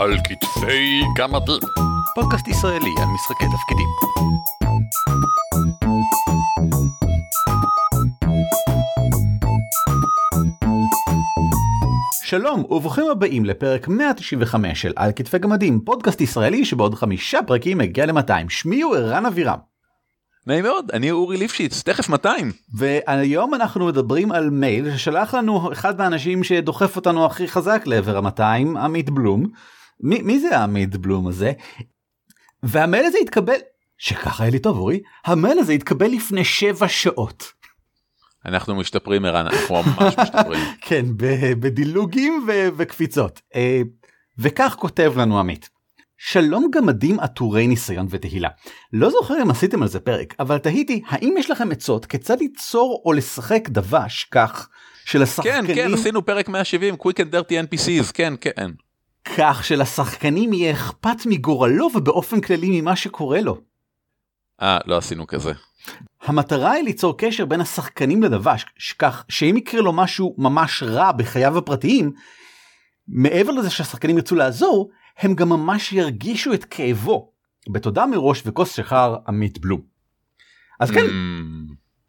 על כתפי גמדים, פודקאסט ישראלי על משחקי תפקידים. שלום וברוכים הבאים לפרק 195 של על כתפי גמדים, פודקאסט ישראלי שבעוד 5 פרקים מגיע ל-200. שמי הוא ערן אבירם. נעים מאוד, אני אורי ליפשיץ, תכף 200. והיום אנחנו מדברים על מייל ששלח לנו אחד מהאנשים שדוחף אותנו הכי חזק לעבר ה-200, עמית בלום. מי זה העמית בלום הזה? והמייל הזה התקבל, שככה היה לי טוב אורי, המייל הזה התקבל לפני 7 שעות. אנחנו משתפרים ערן, אנחנו ממש משתפרים. כן, בדילוגים וקפיצות. וכך כותב לנו עמית. שלום גמדים עטורי ניסיון ותהילה. לא זוכר אם עשיתם על זה פרק, אבל תהיתי, האם יש לכם עצות כיצד ליצור או לשחק דב"ש כך שלשחקנים... כן, עשינו פרק 170, Quick and Dirty NPCs, כן. כך שלשחקנים יהיה אכפת מגורלו ובאופן כללי ממה שקורה לו. לא עשינו כזה. המטרה היא ליצור קשר בין השחקנים לדב"ש, כך שאם יקרה לו משהו ממש רע בחייו הפרטיים, מעבר לזה שהשחקנים יצאו לעזור, הם גם ממש ירגישו את כאבו. בתודה מראש וכוס שחר, עמית בלום. אז כן,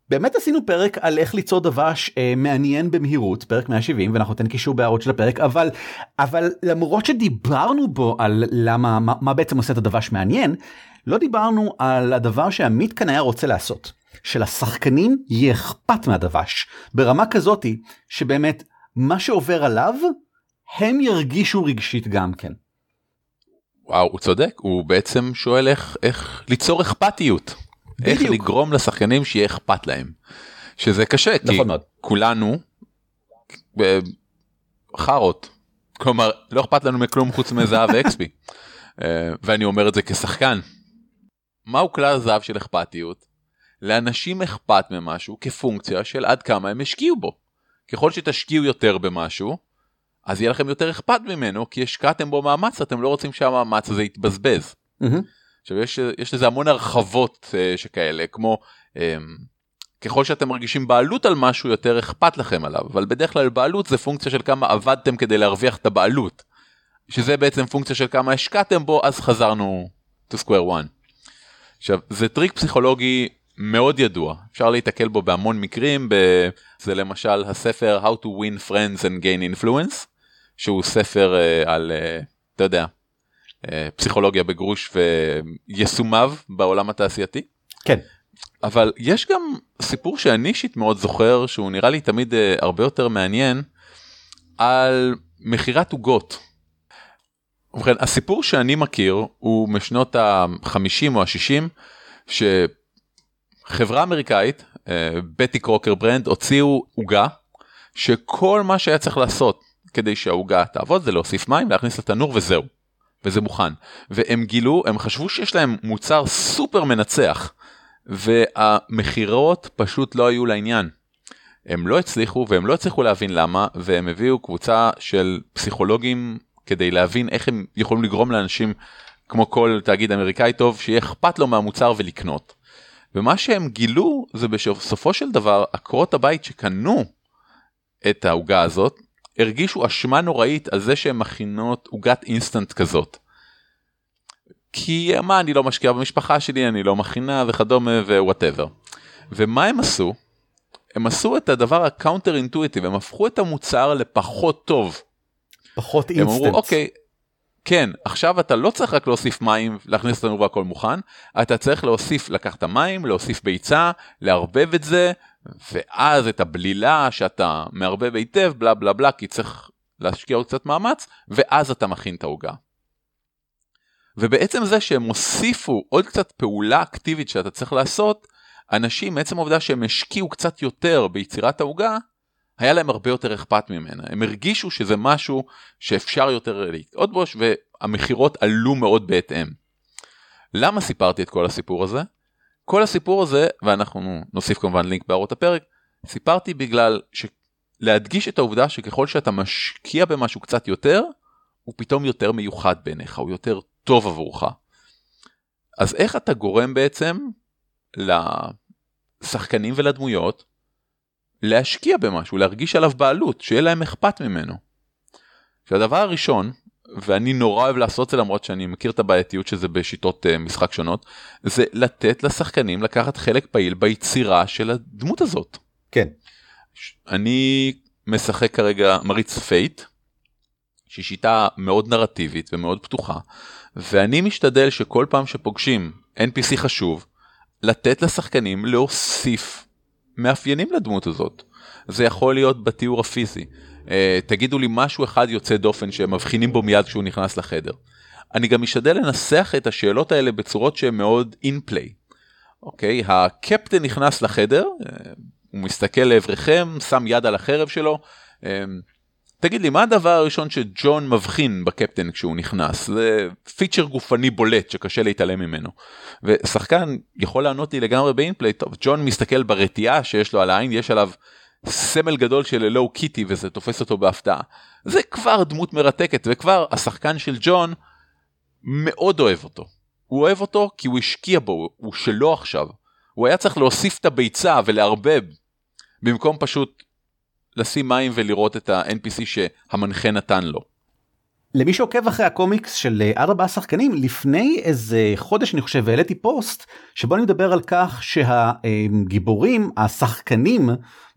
באמת עשינו פרק על איך ליצור דב"ש מעניין במהירות, פרק 170, ואנחנו נותן קישור בהערות של הפרק, אבל למרות שדיברנו בו על למה, מה בעצם עושה את הדב"ש מעניין, לא דיברנו על הדבר שעמית כאן היה רוצה לעשות, שלשחקנים יהיה אכפת מהדב"ש, ברמה כזאת שבאמת מה שעובר עליו, הם ירגישו רגשית גם כן. וואו, הוא צודק, הוא בעצם שואל איך ליצור אכפתיות. בדיוק. איך לגרום לשחקנים שיהיה אכפת להם. שזה קשה, נכון כי מאוד. כולנו חרות. כלומר, לא אכפת לנו מכלום חוץ מזהב ואקספי. ואני אומר את זה כשחקן. מהו כלל הזהב של אכפתיות? לאנשים אכפת ממשהו כפונקציה של עד כמה הם השקיעו בו. ככל שתשקיעו יותר במשהו, אז יהיה לכם יותר אכפת ממנו, כי השקעתם בו מאמץ, אתם לא רוצים שהמאמץ הזה יתבזבז. עכשיו, יש לזה המון הרחבות שכאלה, כמו ככל שאתם מרגישים בעלות על משהו, יותר אכפת לכם עליו, אבל בדרך כלל בעלות זה פונקציה של כמה עבדתם כדי להרוויח את הבעלות, שזה בעצם פונקציה של כמה השקעתם בו, אז חזרנו to square one. עכשיו, זה טריק פסיכולוגי מאוד ידוע, אפשר להתקל בו בהמון מקרים, זה למשל הספר How to win friends and gain influence, שהוא ספר על, אתה יודע, פסיכולוגיה בגרוש וישומיו בעולם התעשייתי. כן. אבל יש גם סיפור שאני אישית מאוד זוכר, שהוא נראה לי תמיד הרבה יותר מעניין, על מחירת עוגות. ובכן, הסיפור שאני מכיר הוא משנות ה-50 או ה-60, שחברה אמריקאית, בטי קרוקר ברנד, הוציאו עוגה, שכל מה שהיה צריך לעשות, כדי שהעוגה תעבוד, זה להוסיף מים, להכניס לתנור וזהו. וזה מוכן. והם גילו, הם חשבו שיש להם מוצר סופר מנצח, והמחירות פשוט לא היו לעניין. הם לא הצליחו, והם לא הצליחו להבין למה, והם הביאו קבוצה של פסיכולוגים, כדי להבין איך הם יכולים לגרום לאנשים, כמו כל תאגיד אמריקאי טוב, שיהיה אכפת לו מהמוצר ולקנות. ומה שהם גילו, זה בסופו של דבר, עקרות הבית שקנו את העוגה הזאת, הרגישו אשמה נוראית על זה שהן מכינות עוגת אינסטנט כזאת. כי מה, אני לא משקיעה במשפחה שלי, אני לא מכינה וכדומה ווואטאבר. ומה הם עשו? הם עשו את הדבר הקאונטר אינטואיטיב, הם הפכו את המוצר לפחות טוב. פחות אינסטנט. הם אמרו, אוקיי, כן, עכשיו אתה לא צריך רק להוסיף מים, להכניס את הנובה הכל מוכן, אתה צריך להוסיף, לקחת מים, להוסיף ביצה, להרבב את זה, ואז את הבלילה שאתה מערבב היטב, בלה בלה בלה, כי צריך להשקיע עוד קצת מאמץ, ואז אתה מכין את העוגה. ובעצם זה שהם הוסיפו עוד קצת פעולה אקטיבית שאתה צריך לעשות, אנשים, בעצם העובדה שהם השקיעו קצת יותר ביצירת העוגה, היה להם הרבה יותר אכפת ממנה. הם הרגישו שזה משהו שאפשר יותר להתעוד בו, והמחירות עלו מאוד בהתאם. למה סיפרתי את כל הסיפור הזה? כל הסיפור הזה, ואנחנו נוסיף כמובן לינק בהערות הפרק, סיפרתי בגלל להדגיש את העובדה שככל שאתה משקיע במשהו קצת יותר, הוא פתאום יותר מיוחד בעיניך, הוא יותר טוב עבורך. אז איך אתה גורם בעצם לשחקנים ולדמויות, להשקיע במשהו, להרגיש עליו בעלות, שיהיה להם אכפת ממנו. שהדבר הראשון, ואני נורא אוהב לעשות זה, למרות שאני מכיר את הבעייתיות שזה בשיטות משחק שונות, זה לתת לשחקנים לקחת חלק פעיל ביצירה של הדמות הזאת. כן. אני משחק כרגע מריץ פייט, שהיא שיטה מאוד נרטיבית ומאוד פתוחה, ואני משתדל שכל פעם שפוגשים NPC חשוב, לתת לשחקנים להוסיף מאפיינים לדמות הזאת. זה יכול להיות בתיאור הפיזי. תגידו לי משהו אחד יוצא דופן שמבחינים בו מיד כשהוא נכנס לחדר. אני גם משתדל לנסח את השאלות האלה בצורות שהן מאוד in-play. אוקיי, הקפטן נכנס לחדר, הוא מסתכל לעבריכם, שם יד על החרב שלו, תגיד לי, מה הדבר הראשון שג'ון מבחין בקפטן כשהוא נכנס? זה פיצ'ר גופני בולט שקשה להתעלם ממנו. ושחקן יכול לענות לי לגמרי באינפליי, טוב, ג'ון מסתכל ברתיעה שיש לו על העין, יש עליו סמל גדול של אלו קיטי וזה תופס אותו בהפתעה. זה כבר דמות מרתקת, וכבר השחקן של ג'ון מאוד אוהב אותו. הוא אוהב אותו כי הוא השקיע בו, הוא שלו עכשיו. הוא היה צריך להוסיף את הביצה ולהרבב, במקום פשוט לשים מים ולראות את ה-NPC שהמנחה נתן לו. למי שעוקב אחרי הקומיקס של 4 שחקנים, לפני איזה חודש אני חושב, העליתי פוסט, שבו אני מדבר על כך שהגיבורים, השחקנים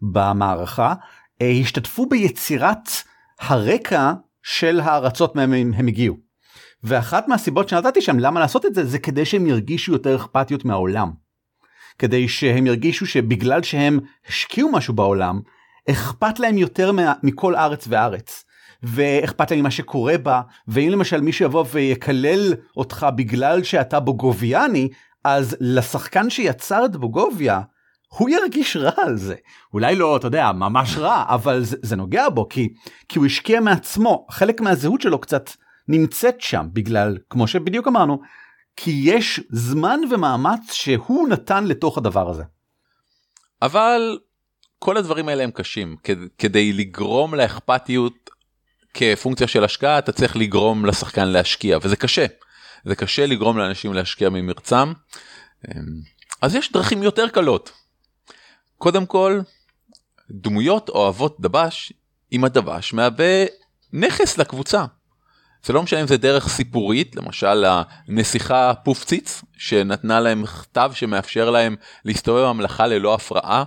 במערכה, השתתפו ביצירת הרקע של הארצות מהם הם הגיעו. ואחת מהסיבות שנתתי שם, למה לעשות את זה, זה כדי שהם ירגישו יותר אכפתיות מהעולם. כדי שהם ירגישו שבגלל שהם השקיעו משהו בעולם, אכפת להם יותר מכל ארץ וארץ, ואכפת להם ממה שקורה בה, ואם למשל מישהו יבוא ויקלל אותך בגלל שאתה בוגוביאני, אז לשחקן שיצר את בוגוביה, הוא ירגיש רע על זה. אולי לא, אתה יודע, ממש רע, אבל זה נוגע בו, כי הוא השקיע מעצמו, חלק מהזהות שלו קצת נמצאת שם, בגלל, כמו שבדיוק אמרנו, כי יש זמן ומאמץ שהוא נתן לתוך הדבר הזה. אבל כל הדברים האלה הם קשים, כדי לגרום לאכפתיות כפונקציה של השקעה, אתה צריך לגרום לשחקן להשקיע, וזה קשה. זה קשה לגרום לאנשים להשקיע ממרצם, אז יש דרכים יותר קלות. קודם כל, דמויות אוהבות דבש, אם הדבש מהווה נכס לקבוצה. זה לא משנה אם זה דרך סיפורית, למשל הנסיכה פופציץ, שנתנה להם כתב שמאפשר להם להסתובב בממלכה ללא הפרעה,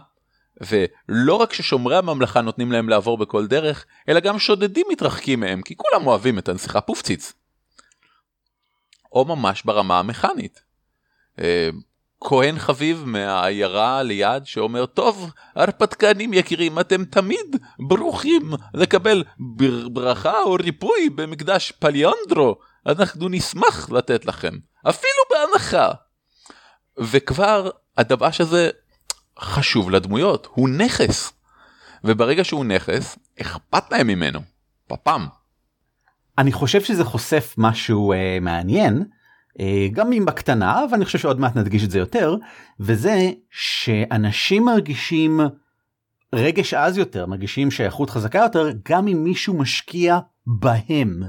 ולא רק ששומרי הממלכה נותנים להם לעבור בכל דרך, אלא גם שודדים מתרחקים מהם, כי כולם אוהבים את הנסיכה פופציץ. או ממש ברמה המכנית. כהן חביב מהעיירה ליד שאומר, טוב, הרפתקנים יקירים, אתם תמיד ברוכים לקבל ברכה או ריפוי במקדש פליאנדרו, אנחנו נשמח לתת לכם, אפילו בהנחה. וכבר הדבש הזה חשוב לדמויות, הוא נכס, וברגע שהוא נכס, אכפת להם ממנו, פפם. אני חושב שזה חושף משהו מעניין, גם אם בקטנה, ואני חושב שעוד מעט נדגיש את זה יותר, וזה שאנשים מרגישים רגש עז יותר, מרגישים שייכות חזקה יותר, גם אם מישהו משקיע בהם.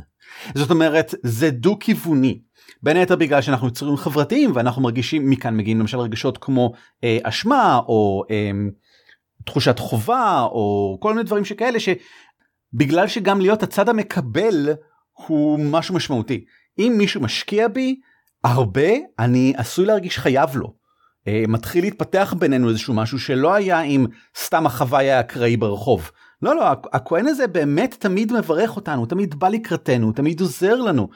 זאת אומרת, זה דו-כיווני. בין היתר בגלל שאנחנו יצורים חברתיים, ואנחנו מרגישים, מכאן מגיעים למשל רגשות כמו אשמה, או תחושת חובה, או כל מיני דברים שכאלה, שבגלל שגם להיות הצד המקבל, הוא משהו משמעותי. אם מישהו משקיע בי, הרבה, אני עשוי להרגיש חייב לו. מתחיל להתפתח בינינו איזשהו משהו שלא היה עם סתם החוויה הקראי ברחוב. לא, לא, הכהן הזה באמת תמיד מברך אותנו, תמיד בא לקראתנו, תמיד עוזר לנו.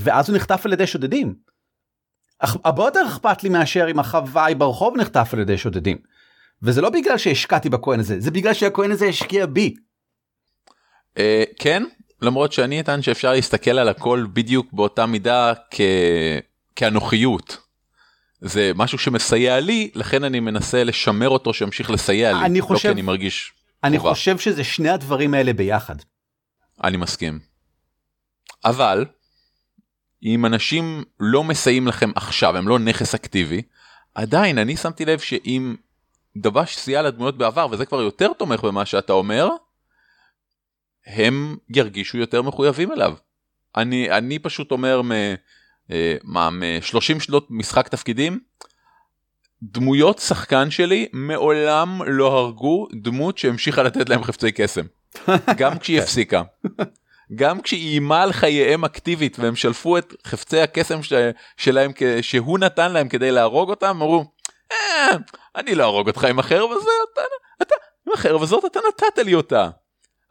ואז הוא נחטף על ידי שודדים. הרבה יותר אכפת לי מאשר אם החוואי ברחוב נחטף על ידי שודדים. וזה לא בגלל שהשקעתי בכהן הזה, זה בגלל שהכהן הזה השקיע בי. כן, למרות שאני אתן שאפשר להסתכל על הכל בדיוק באותה מידה כאנוכיות. זה משהו שמסייע לי, לכן אני מנסה לשמר אותו שימשיך לסייע לי, לא כי אני מרגיש חובה. אני חושב שזה שני הדברים האלה ביחד. אני מסכים. אבל אם אנשים לא מסייעים לכם עכשיו, הם לא נכס אקטיבי, עדיין אני שמתי לב שאם דבש סייע לדמויות בעבר, וזה כבר יותר תומך במה שאתה אומר, הם ירגישו יותר מחויבים אליו. אני פשוט אומר, 30 שנות משחק תפקידים, דמויות שחקן שלי מעולם לא הרגו דמות שהמשיכה לתת להם חפצי קסם. גם כשהיא הפסיקה. גם כשהיא אימה על חייהם אקטיבית, והם שלפו את חפצי הקסם שלהם, שהוא נתן להם כדי להרוג אותם, אמרו, אני לא ארוג אותך עם החרב הזה, עם החרב הזאת אתה נתת לי אותה.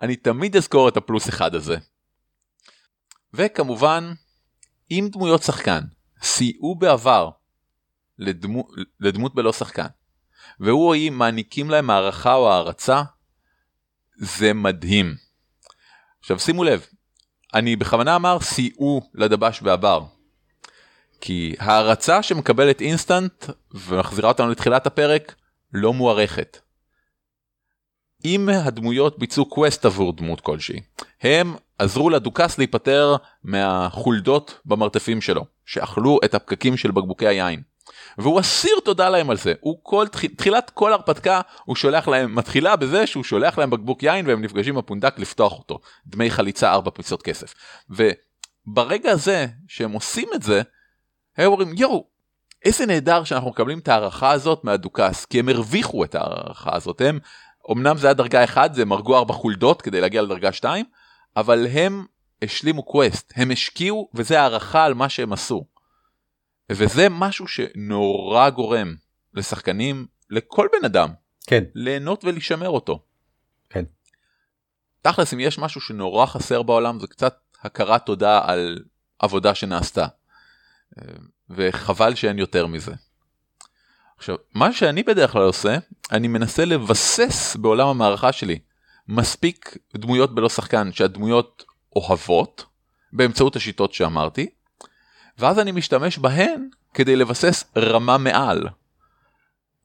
אני תמיד אזכור את הפלוס אחד הזה. וכמובן, אם דמויות שחקן סייעו בעבר לדמות בלא שחקן, והוא או היא מעניקים להם הערכה או הערצה, זה מדהים. עכשיו שימו לב, אני בכוונה אמר סייעו לדבש בעבר, כי הערצה שמקבלת אינסטנט ומחזירה אותנו לתחילת הפרק לא מוערכת. אם הדמויות ביצעו קווסט עבור דמות כלשהי, הם עזרו לדוקס להיפטר מהחולדות במרתפים שלו, שאכלו את הפקקים של בקבוקי היין. והוא אסיר תודה להם על זה. תחילת כל הרפתקה, הוא שולח להם, מתחילה בזה שהוא שולח להם בקבוק יין, והם נפגשים בפונדק לפתוח אותו. דמי חליצה 4 פיסות כסף. וברגע הזה שהם עושים את זה, הם אומרים, יו, איזה נהדר שאנחנו מקבלים את הערכה הזאת מהדוקס, כי הם הרוויחו את הערכה הזאת. הם, אמנם זה היה דרגה 1, זה מרגו 4 חולדות כדי להגיע לדרגה 2, אבל הם השלימו קווסט, הם השקיעו, וזה הערכה על מה שהם עשו. וזה משהו שנורא גורם לשחקנים, לכל בן אדם, כן. ליהנות ולשמר אותו. כן. תכלס, אם יש משהו שנורא חסר בעולם, זה קצת הכרת תודה על עבודה שנעשתה. וחבל שאין יותר מזה. עכשיו, מה שאני בדרך כלל עושה, אני מנסה לבסס בעולם המערכה שלי, מספיק דמויות בלא שחקן, שהדמויות אוהבות, באמצעות השיטות שאמרתי, ואז אני משתמש בהן כדי לבסס רמה מעל.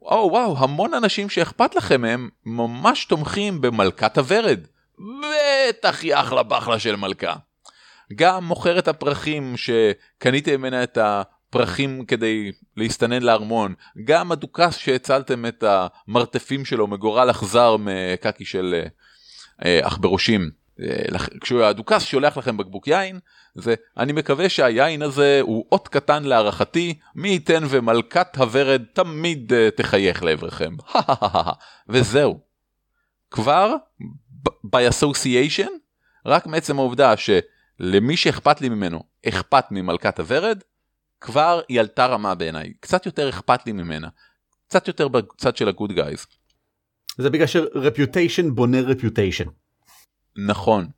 וואו, המון אנשים שאכפת לכם הם ממש תומכים במלכת הוורד. בטח היא אחלה בחלה של מלכה. גם מוכרת הפרחים שקניתם ממנה את הפרחים כדי להסתנן לארמון. גם הדוקס שהצלתם את המרתפים שלו מגורל אכזר מקקי של אכברושים. כשהדוקס שולח לכם בקבוק יין, זה, אני מקווה שהיין הזה הוא אות קטן להערכתי, מי ייתן ומלכת הוורד תמיד תחייך לעברכם. וזהו. כבר, by association, רק מעצם העובדה שלמי שאכפת לי ממנו, אכפת ממלכת הוורד, כבר היא עלתה רמה בעיניי. קצת יותר אכפת לי ממנה. קצת יותר בצד של ה-good guys. זה בגלל ש-reputation בונה reputation. נכון.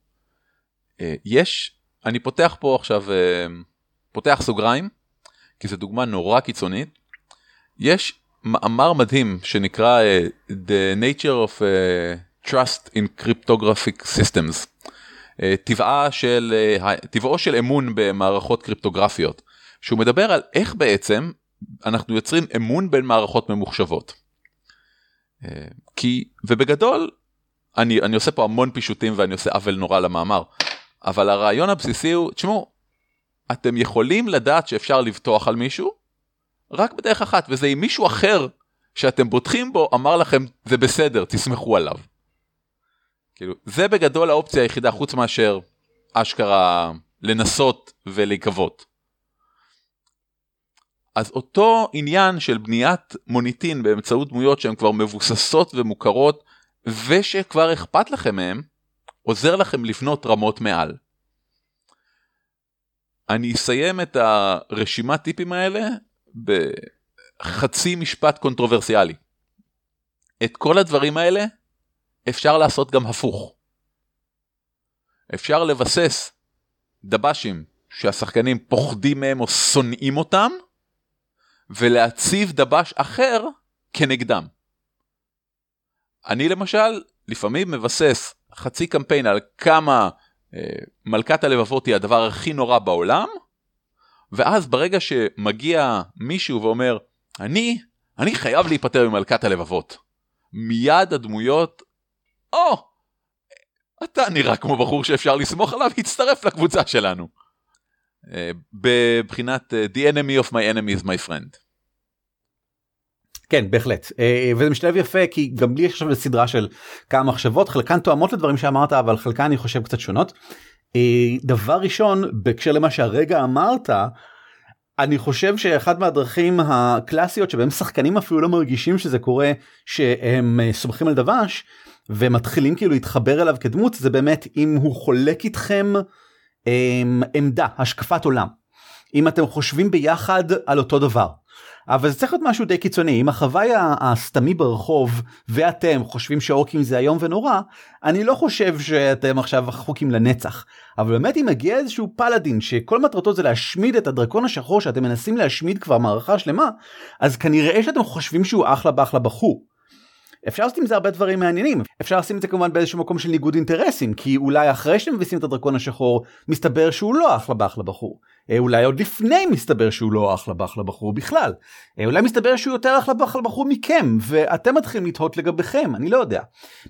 יש, אני פותח פה עכשיו, פותח סוגריים, כי זו דוגמה נורא קיצונית. יש מאמר מדהים שנקרא The Nature of Trust in Cryptographic Systems. טבעו של אמון במערכות קריפטוגרפיות, שהוא מדבר על איך בעצם אנחנו יוצרים אמון בין מערכות ממוחשבות. כי, ובגדול, אני עושה פה המון פישוטים ואני עושה עוול נורא למאמר, אבל הרעיון הבסיסי הוא, תשמעו, אתם יכולים לדעת שאפשר לבטוח על מישהו, רק בדרך אחת, וזה אם מישהו אחר שאתם בוטחים בו, אמר לכם, זה בסדר, תסמכו עליו. כאילו, זה בגדול האופציה היחידה, חוץ מאשר אשכרה לנסות ולהיקוות. אז אותו עניין של בניית מוניטין באמצעות דמויות שהן כבר מבוססות ומוכרות, ושכבר אכפת לכם מהם, עוזר לכם לבנות רמות מעל. אני אסיים את הרשימת טיפים האלה בחצי משפט קונטרוברסיאלי. את כל הדברים האלה אפשר לעשות גם הפוך. אפשר לבסס דבשים שהשחקנים פוחדים מהם או שונאים אותם, ולהציב דבש אחר כנגדם. אני למשל, לפעמים מבסס חצי קמפיין על כמה מלכת הלבבות היא הדבר הכי נורא בעולם, ואז ברגע שמגיע מישהו ואומר, אני חייב להיפטר ממלכת הלבבות. מיד הדמויות, אתה נראה כמו בחור שאפשר לסמוך עליו, הצטרף לקבוצה שלנו. בבחינת The enemy of my enemy is my friend. כן, בהחלט. וזה משתלב יפה, כי גם לי יש עכשיו סדרה של כמה מחשבות, חלקן תואמות לדברים שאמרת, אבל חלקן אני חושב קצת שונות. דבר ראשון, בהקשר למה שהרגע אמרת, אני חושב שאחד מהדרכים הקלאסיות, שבהם שחקנים אפילו לא מרגישים שזה קורה, שהם סומכים על דבש, ומתחילים כאילו להתחבר אליו כדמות, זה באמת אם הוא חולק איתכם עמדה, השקפת עולם. אם אתם חושבים ביחד על אותו דבר. אבל זה צריך להיות משהו די קיצוני. אם החוואי הסתמי ברחוב ואתם חושבים שאורקים זה היום ונורא, אני לא חושב שאתם עכשיו חוקים לנצח. אבל באמת אם מגיע איזשהו פלדין שכל מטרתו זה להשמיד את הדרקון השחור שאתם מנסים להשמיד כבר מערכה שלמה, אז כנראה שאתם חושבים שהוא אחלה באחלה בחור. אפשר לעשות עם זה הרבה דברים מעניינים. אפשר לשים את זה כמובן באיזשהו מקום של ניגוד אינטרסים, כי אולי אחרי שאתם מביסים את הדרקון השחור, מסתבר שהוא לא אחלה באחלה בחור. אולי עוד לפני מסתבר שהוא לא אחלה באחלה בחור בכלל. אולי מסתבר שהוא יותר אחלה באחלה בחור מכם, ואתם מתחילים לתהות לגביכם, אני לא יודע.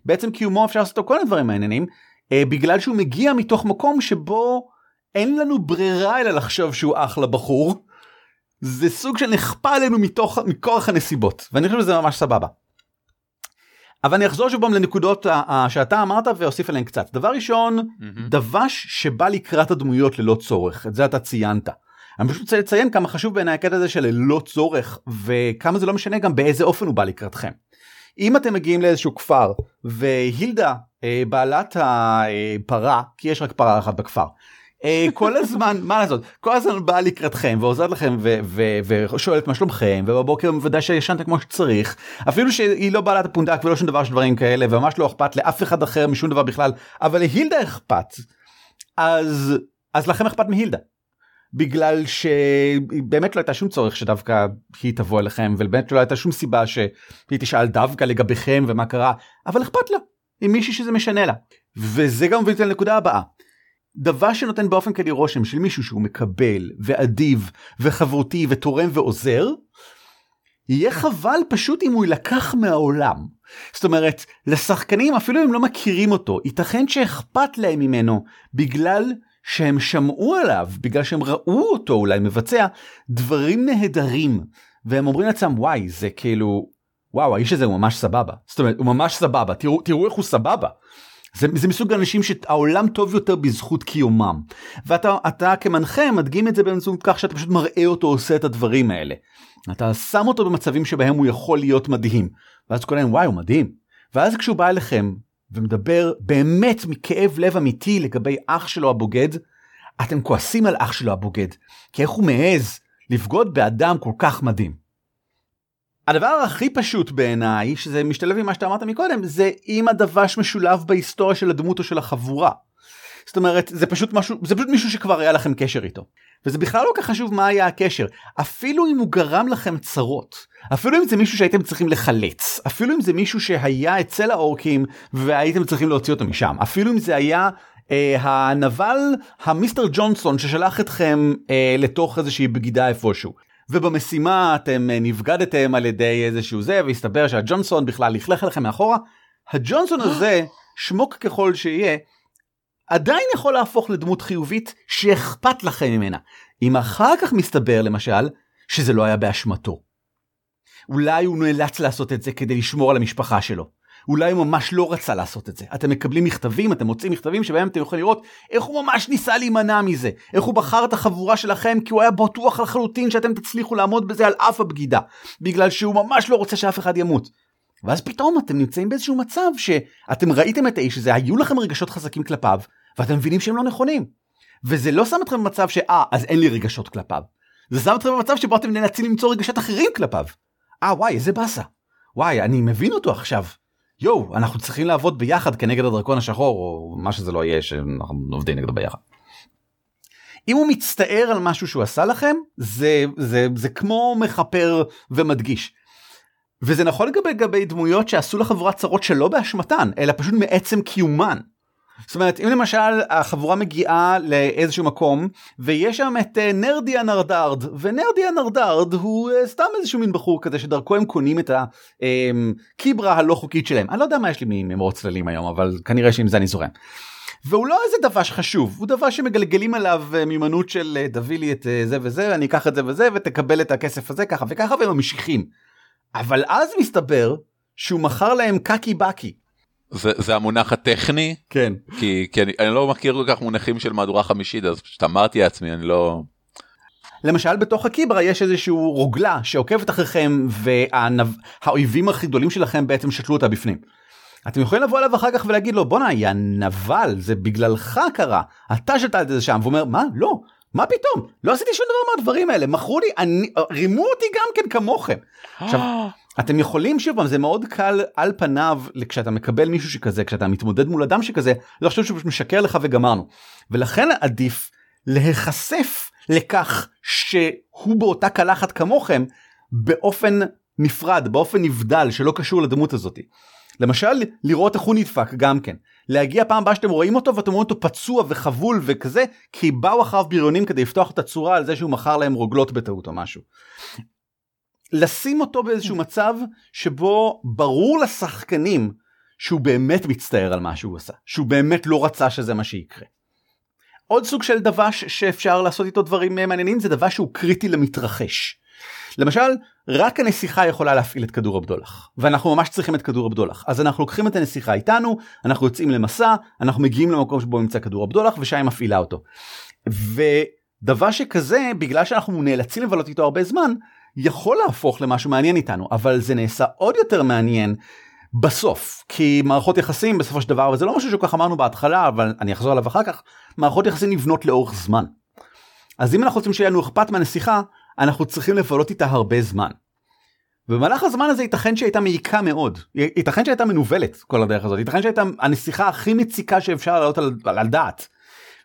בעצם קיומו אפשר לעשות אותו כל הדברים מעניינים, בגלל שהוא מגיע מתוך מקום שבו אין לנו ברירה אלא לחשוב שהוא אחלה בחור. זה סוג שנכפה עלינו מכורח הנסיבות, ואני חושב שזה ממש סבבה. אבל אני אחזור שוב פעם לנקודות שאתה אמרת ואוסיף עליהן קצת. דבר ראשון, דב"ש שבא לקראת הדמויות ללא צורך. את זה אתה ציינת. אני פשוט רוצה לציין כמה חשוב בעיני הקטע הזה של ללא צורך, וכמה זה לא משנה גם באיזה אופן הוא בא לקראתכם. אם אתם מגיעים לאיזשהו כפר, והילדה, בעלת הפרה, כי יש רק פרה אחת בכפר, כל הזמן, מה לעשות? כל הזמן באה לקראתכם ועוזרת לכם ושואלת מה שלומכם, ובבוקר ודאי שישנת כמו שצריך, אפילו שהיא לא בעלת הפונדק ולא שום דבר שדברים כאלה, וממש לא אכפת לאף אחד אחר משום דבר בכלל, אבל להילדה אכפת, אז לכם אכפת מהילדה. בגלל שבאמת לא הייתה שום צורך שדווקא היא תבוא אליכם, ובאמת לא הייתה שום סיבה שהיא תשאל דווקא לגביכם ומה קרה, אבל אכפת לה, עם מישהי שזה משנה לה. וזה גם מוביל לנקודה הבאה. דב"ש שנותן באופן כלי רושם של מישהו שהוא מקבל ואדיב וחברותי ותורם ועוזר, יהיה חבל פשוט אם הוא ילקח מהעולם. זאת אומרת, לשחקנים אפילו אם לא מכירים אותו, ייתכן שאכפת להם ממנו בגלל שהם שמעו עליו, בגלל שהם ראו אותו אולי מבצע דברים נהדרים, והם אומרים לעצם וואי זה כאילו, וואו האיש הזה הוא ממש סבבה, זאת אומרת הוא ממש סבבה, תראו איך הוא סבבה. זה מסוג אנשים שהעולם טוב יותר בזכות קיומם. ואתה כמנחה מדגים את זה באמצעות כך שאתה פשוט מראה אותו עושה את הדברים האלה. אתה שם אותו במצבים שבהם הוא יכול להיות מדהים. ואז כולם, וואי, הוא מדהים. ואז כשהוא בא אליכם ומדבר באמת מכאב לב אמיתי לגבי אח שלו הבוגד, אתם כועסים על אח שלו הבוגד. כי איך הוא מעז לבגוד באדם כל כך מדהים. הדבר הכי פשוט בעיניי, שזה משתלב עם מה שאתה אמרת מקודם, זה אם הדב"ש משולב בהיסטוריה של הדמות או של החבורה. זאת אומרת, זה פשוט מישהו שכבר היה לכם קשר איתו. וזה בכלל לא כך חשוב מה היה הקשר. אפילו אם הוא גרם לכם צרות, אפילו אם זה מישהו שהייתם צריכים לחלץ, אפילו אם זה מישהו שהיה אצל האורקים והייתם צריכים להוציא אותו משם, אפילו אם זה היה הנבל המיסטר ג'ונסון ששלח אתכם לתוך איזושהי בגידה איפשהו. ובמשימה אתם נבגדתם על ידי איזשהו זה, והסתבר שהג'ונסון בכלל יחלך אליכם מאחורה. הג'ונסון הזה, שמוק ככל שיהיה, עדיין יכול להפוך לדמות חיובית שאכפת לכם ממנה. אם אחר כך מסתבר, למשל, שזה לא היה באשמתו. אולי הוא נאלץ לעשות את זה כדי לשמור על המשפחה שלו. אולי הוא ממש לא רצה לעשות את זה. אתם מקבלים מכתבים, אתם מוצאים מכתבים שבהם אתם יכולים לראות איך הוא ממש ניסה להימנע מזה. איך הוא בחר את החבורה שלכם כי הוא היה בטוח לחלוטין שאתם תצליחו לעמוד בזה על אף הבגידה. בגלל שהוא ממש לא רוצה שאף אחד ימות. ואז פתאום אתם נמצאים באיזשהו מצב שאתם ראיתם את האיש הזה, היו לכם רגשות חזקים כלפיו, ואתם מבינים שהם לא נכונים. וזה לא שם אתכם במצב אז אין לי רגשות כלפיו. זה שם אתכם במצב שבו אתם נאלצים למצוא רגשות אחרים כלפיו. וואי, איזה באסה. וואי, אני מבין אותו עכשיו. יו, אנחנו צריכים לעבוד ביחד כנגד הדרקון השחור, או מה שזה לא יהיה שאנחנו עובדים נגד ביחד. אם הוא מצטער על משהו שהוא עשה לכם, זה כמו מחפר ומדגיש. וזה נכון לגבי דמויות שעשו לחבורה צרות שלא באשמתן, אלא פשוט מעצם קיומן. זאת אומרת, אם למשל החבורה מגיעה לאיזשהו מקום, ויש שם את נרדי הנרדרד, ונרדי הנרדרד הוא סתם איזשהו מין בחור כזה, שדרכו הם קונים את הקיברה הלא חוקית שלהם. אני לא יודע מה יש לי ממרות צללים היום, אבל כנראה שעם זה אני זורם. והוא לא איזה דב"ש חשוב, הוא דב"ש שמגלגלים עליו מימנות של דבי לי את זה וזה, אני אקח את זה וזה, ותקבל את הכסף הזה ככה וככה, והם ממשיכים. אבל אז מסתבר שהוא מכר להם קקי בקי. זה המונח הטכני, כן. כי אני לא מכיר כל כך מונחים של מהדורה חמישית, אז פשוט אמרתי לעצמי, אני לא... למשל, בתוך הקיברה יש איזשהו רוגלה שעוקבת אחריכם, והאויבים הכי גדולים שלכם בעצם שתלו אותה בפנים. אתם יכולים לבוא אליו אחר כך ולהגיד לו, בונה, יא נבל, זה בגללך קרה, אתה שתלת את זה שם, ואומר, מה? לא, מה פתאום? לא עשיתי שום דבר מהדברים האלה, מכרו לי, רימו אותי גם כן כמוכם. עכשיו, אתם יכולים, שוב פעם, זה מאוד קל על פניו, כשאתה מקבל מישהו שכזה, כשאתה מתמודד מול אדם שכזה, לא חושב שהוא משקר לך וגמרנו. ולכן עדיף להיחשף לכך שהוא באותה קלחת כמוכם, באופן נפרד, באופן נבדל, שלא קשור לדמות הזאת. למשל, לראות איך הוא נדפק, גם כן. להגיע פעם הבאה שאתם רואים אותו, ואתם רואים אותו פצוע וחבול וכזה, כי באו אחריו בריונים כדי לפתוח את הצורה על זה שהוא מכר להם רוגלות בטעות או משהו. לשים אותו באיזשהו מצב שבו ברור לשחקנים שהוא באמת מצטער על מה שהוא עשה, שהוא באמת לא רצה שזה מה שיקרה. עוד סוג של דבש שאפשר לעשות איתו דברים מעניינים, זה דבש שהוא קריטי למתרחש. למשל, רק הנסיכה יכולה להפעיל את כדור הבדולח, ואנחנו ממש צריכים את כדור הבדולח. אז אנחנו לוקחים את הנסיכה איתנו, אנחנו יוצאים למסע, אנחנו מגיעים למקום שבו נמצא כדור הבדולח, ושם היא מפעילה אותו. ודבר שכזה, בגלל שאנחנו נאלצים לבלות איתו הרבה זמן, יכול להפוך למשהו מעניין איתנו, אבל זה נעשה עוד יותר מעניין בסוף, כי מערכות יחסים בסופו של דבר, וזה לא משהו שכך אמרנו בהתחלה, אבל אני אחזור עליו אחר כך, מערכות יחסים נבנות לאורך זמן. אז אם אנחנו רוצים שיהיה לנו אכפת מהנסיכה, אנחנו צריכים לבלות איתה הרבה זמן. ובמהלך הזמן הזה ייתכן שהייתה מעיקה מאוד, ייתכן שהייתה מנובלת כל הדרך הזאת, ייתכן שהייתה הנסיכה הכי מציקה שאפשר לעלות על דעת.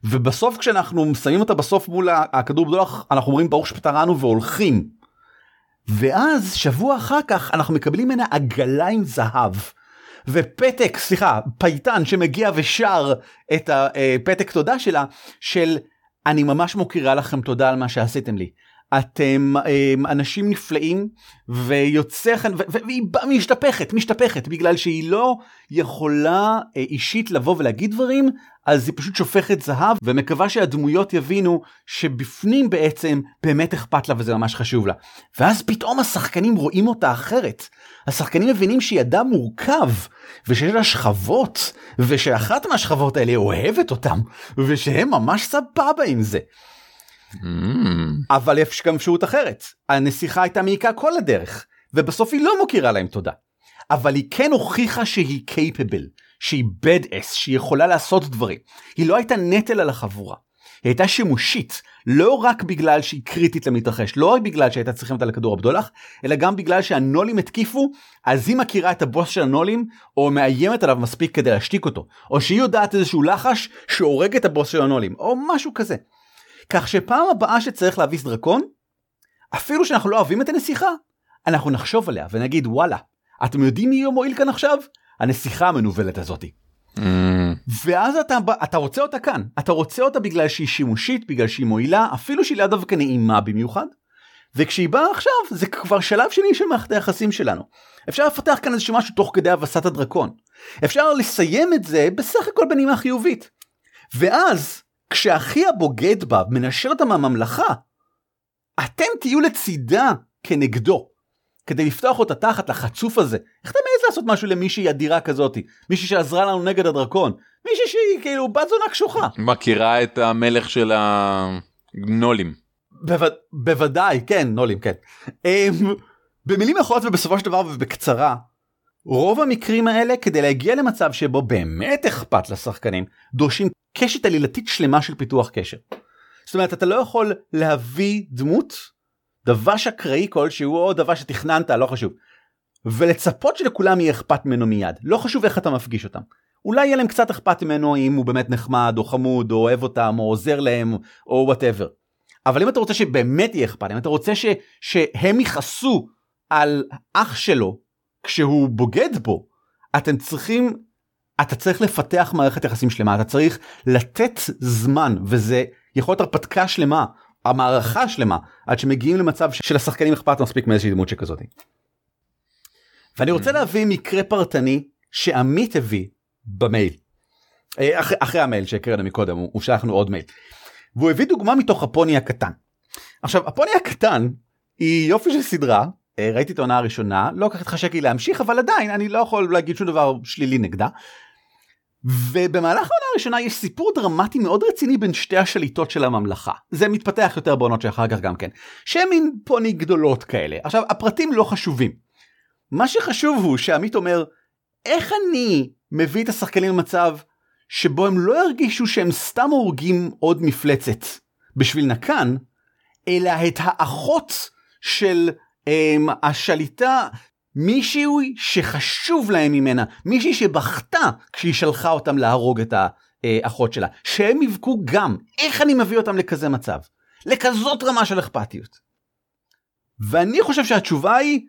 ובסוף כשאנחנו שמים אותה בסוף מול הכדור בדולח, אנחנו אומרים ברוך שפטרנו והולכים. ואז שבוע אחר כך אנחנו מקבלים ממנה עגלה עם זהב. ופתק, סליחה, פייטן שמגיע ושר את הפתק תודה שלה, של אני ממש מוקירה לכם תודה על מה שעשיתם לי. אתם אנשים נפלאים ויוצא, והיא משתפכת, בגלל שהיא לא יכולה אישית לבוא ולהגיד דברים, אז היא פשוט שופכת זהב, ומקווה שהדמויות יבינו שבפנים בעצם באמת אכפת לה וזה ממש חשוב לה. ואז פתאום השחקנים רואים אותה אחרת. השחקנים מבינים שהיא אדם מורכב, ושיש לה שכבות, ושאחת מהשכבות האלה אוהבת אותם, ושהם ממש סבבה עם זה. אבל יש גם אפשרות אחרת, הנסיכה הייתה מעיקה כל הדרך ובסוף היא לא מוכירה להם תודה, אבל היא כן הוכיחה שהיא capable, שהיא badass, שהיא יכולה לעשות דברים. היא לא הייתה נטל על החבורה, היא הייתה שימושית, לא רק בגלל שהיא קריטית למתרחש, לא רק בגלל שהייתה צריכים אותה לכדור הבדולח, אלא גם בגלל שהנולים התקיפו, אז היא מכירה את הבוס של הנולים, או מאיימת עליו מספיק כדי להשתיק אותו, או שהיא יודעת איזשהו לחש שהורג את הבוס של הנולים, או משהו כזה. כך שפעם הבאה שצריך להביס דרקון, אפילו שאנחנו לא אוהבים את הנסיכה, אנחנו נחשוב עליה ונגיד, וואלה, אתם יודעים מי מועיל כאן עכשיו? הנסיכה המנובלת הזאת. ואז אתה רוצה אותה כאן, אתה רוצה אותה בגלל שהיא שימושית, בגלל שהיא מועילה, אפילו שהיא לא דווקא נעימה במיוחד, וכשהיא באה עכשיו, זה כבר שלב שני של מערכת היחסים שלנו. אפשר לפתח כאן איזשהו משהו תוך כדי הבסת הדרקון. אפשר לסיים את זה בסך הכל בנימה חיובית. ואז כשאחי הבוגד בה מנשר אותה מהממלכה, אתם תהיו לצידה כנגדו, כדי לפתוח אותה תחת לחצוף הזה. איך אתה מעז לעשות משהו למישהי אדירה כזאת? מישהי שעזרה לנו נגד הדרקון? מישהי שהיא כאילו בת זונה קשוחה? מכירה את המלך של הנולים. בוודאי, כן, נולים, כן. במילים אחרות ובסופו של דבר ובקצרה, רוב המקרים האלה, כדי להגיע למצב שבו באמת אכפת לשחקנים, דורשים קשת עלילתית שלמה של פיתוח קשר. זאת אומרת, אתה לא יכול להביא דמות, דבש אקראי כלשהו, או דבש שתכננת, לא חשוב, ולצפות שלכולם יהיה אכפת ממנו מיד. לא חשוב איך אתה מפגיש אותם. אולי יהיה להם קצת אכפת ממנו אם הוא באמת נחמד, או חמוד, או אוהב אותם, או עוזר להם, או whatever. אבל אם אתה רוצה שבאמת יהיה אכפת, אם אתה רוצה שהם ייחסו על אח שלו, כשהוא בוגד בו, אתה צריך לפתח מערכת יחסים שלמה, אתה צריך לתת זמן, וזה יכול להיות הרפתקה שלמה, המערכה שלמה, עד שמגיעים למצב של השחקנים אכפת מספיק מאיזושהי דמות שכזאת. ואני רוצה להביא מקרה פרטני, שעמית הביא במייל, אחרי המייל שהקראנו מקודם, הוא שלחנו עוד מייל, והוא הביא דוגמה מתוך הפוני הקטן. עכשיו, הפוני הקטן, היא יופי של סדרה, ראיתי את העונה הראשונה, לא כך התחשק לי להמשיך, אבל עדיין אני לא יכול להגיד שום דבר שלילי נגדה. ובמהלך העונה הראשונה יש סיפור דרמטי מאוד רציני בין שתי השליטות של הממלכה. זה מתפתח יותר בעונות שאחר כך גם כן. שהן מין פוני גדולות כאלה. עכשיו, הפרטים לא חשובים. מה שחשוב הוא שעמית אומר, איך אני מביא את השחקנים למצב שבו הם לא ירגישו שהם סתם הורגים עוד מפלצת בשביל נקן, אלא את האחות של השליטה, מישהו שחשוב להם ממנה, מישהי שבחתה כשהיא שלחה אותם להרוג את האחות שלה, שהם יבכו גם. איך אני מביא אותם לכזה מצב? לכזאת רמה של אכפתיות? ואני חושב שהתשובה היא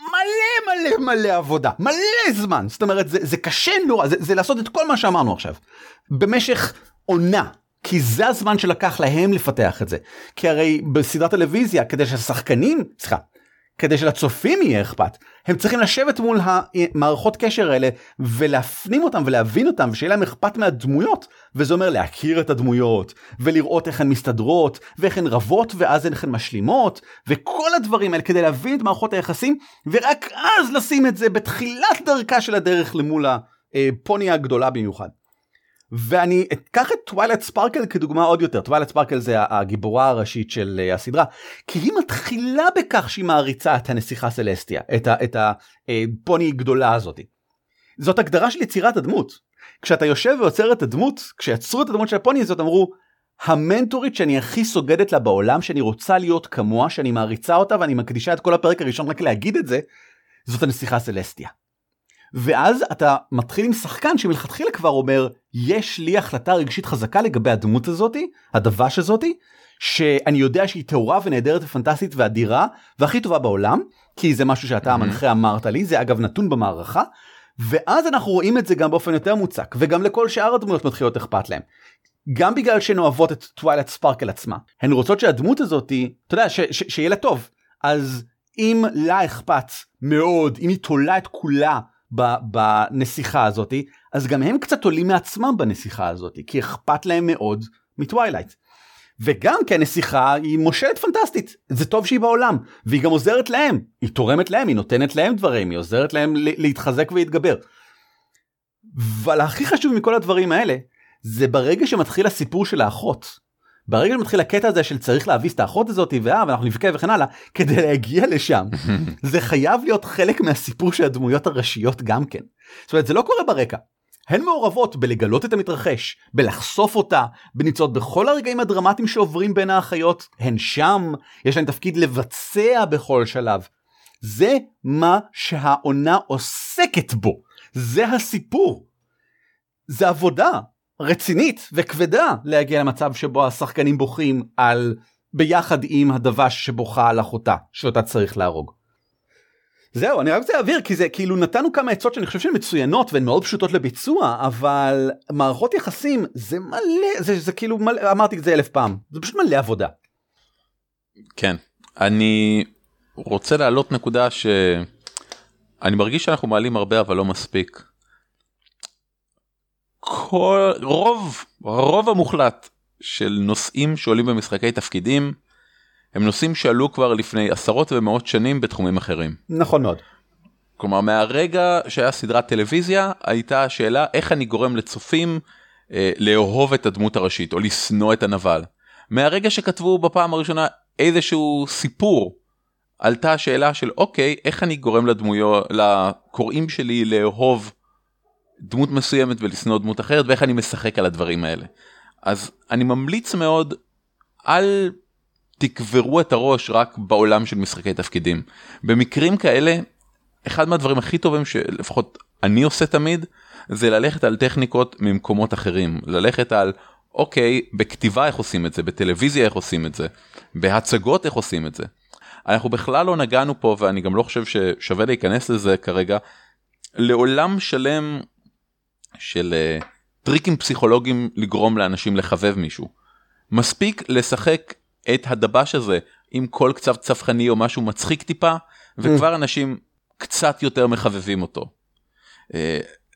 מלא מלא מלא עבודה, מלא זמן. זאת אומרת, זה קשה נורא, זה לעשות את כל מה שאמרנו עכשיו במשך עונה, כי זה הזמן שלקח להם לפתח את זה. כי הרי בסדרת טלוויזיה, כדי שהשחקנים, כדי שלצופים יהיה אכפת, הם צריכים לשבת מול המערכות קשר האלה ולהפנים אותם ולהבין אותם, ושיהיה להם אכפת מהדמויות. וזה אומר להכיר את הדמויות ולראות איך הן מסתדרות ואיך הן רבות ואז איך הן משלימות וכל הדברים האלה, כדי להבין את מערכות היחסים, ורק אז לשים את זה בתחילת דרכה של הדרך למול הפוניה הגדולה במיוחד. ואני אקח את טווילייט ספארקל כדוגמה עוד יותר. טווילייט ספארקל זה הגיבורה הראשית של הסדרה, כי היא מתחילה בכך שהיא מעריצה את הנסיכה סלסטיה, את הפוני הגדולה הזאת. זאת הגדרה של יצירת הדמות. כשאתה יושב ויוצר את הדמות, כשיצרו את הדמות של הפוני הזאת, אמרו, המנטורית שאני הכי סוגדת לה בעולם, שאני רוצה להיות כמוה, שאני מעריצה אותה, ואני מקדישה את כל הפרק הראשון רק להגיד את זה, זאת הנסיכה סלסטיה. ואז אתה מתחיל עם שחקן שמלכתחילה כבר אומר, יש לי החלטה רגשית חזקה לגבי הדמות הזאת, הדב"ש הזאת, שאני יודע שהיא תאורה ונהדרת ופנטסטית ואדירה, והכי טובה בעולם, כי זה משהו שאתה המנחה אמרת לי, זה אגב נתון במערכה, ואז אנחנו רואים את זה גם באופן יותר מוצק, וגם לכל שאר הדמויות מתחילות אכפת להם. גם בגלל שהן אוהבות את טווילייט ספארקל עצמה, הן רוצות שהדמות הזאת, אתה יודע, שיהיה לה טוב, אז אם לה אכפת מאוד, אם היא תולה את כולה, בנסיכה הזאת, אז גם הם קצת עולים מעצמם בנסיכה הזאת, כי אכפת להם מאוד מטווילייט. וגם כי הנסיכה היא מושלת פנטסטית, זה טוב שהיא בעולם, והיא גם עוזרת להם, היא תורמת להם, היא נותנת להם דברים, היא עוזרת להם להתחזק ולהתגבר. אבל הכי חשוב מכל הדברים האלה, זה ברגע שמתחיל הסיפור של האחות, ברגע שמתחיל הקטע הזה של צריך להביס את האחות הזאת, ואנחנו נבכה וכן הלאה, כדי להגיע לשם. זה חייב להיות חלק מהסיפור של הדמויות הראשיות גם כן. זאת אומרת, זה לא קורה ברקע. הן מעורבות בלגלות את המתרחש, בלחשוף אותה, בניצות בכל הרגעים הדרמטיים שעוברים בין האחיות, הן שם, יש להן תפקיד לבצע בכל שלב. זה מה שהעונה עוסקת בו. זה הסיפור. זה עבודה. רצינית וכבדה להגיע למצב שבו השחקנים בוכים על ביחד עם הדבש שבוכה על אחותה שאותה צריך להרוג. זהו, אני רק רוצה להעביר, כי זה כאילו נתנו כמה עצות שאני חושב שהן מצוינות והן מאוד פשוטות לביצוע, אבל מערכות יחסים זה מלא, זה כאילו מלא, אמרתי את זה 1000 פעם, זה פשוט מלא עבודה. כן, אני רוצה להעלות נקודה שאני מרגיש שאנחנו מעלים הרבה אבל לא מספיק. רוב המוחלט של נושאים שעולים במשחקי תפקידים, הם נושאים שעלו כבר לפני עשרות ומאות שנים בתחומים אחרים. נכון מאוד. כלומר, מהרגע שהיה סדרת טלוויזיה, הייתה השאלה איך אני גורם לצופים לאהוב את הדמות הראשית, או לשנוא את הנבל. מהרגע שכתבו בפעם הראשונה איזשהו סיפור, עלתה השאלה של, אוקיי, איך אני גורם לקוראים שלי לאהוב דמות מסוימת ולסנוע דמות אחרת, ואיך אני משחק על הדברים האלה. אז אני ממליץ מאוד, אל תקברו את הראש רק בעולם של משחקי תפקידים. במקרים כאלה, אחד מהדברים הכי טובים שלפחות אני עושה תמיד, זה ללכת על טכניקות ממקומות אחרים. ללכת על, אוקיי, בכתיבה איך עושים את זה, בטלוויזיה איך עושים את זה, בהצגות איך עושים את זה. אנחנו בכלל לא נגענו פה, ואני גם לא חושב ששווה להיכנס לזה כרגע, לעולם שלם של טריקים פסיכולוגיים לגרום לאנשים לחבב מישהו. מספיק לשחק את הדבש הזה עם כל קצב צפחני או משהו מצחיק טיפה, וכבר אנשים קצת יותר מחבבים אותו.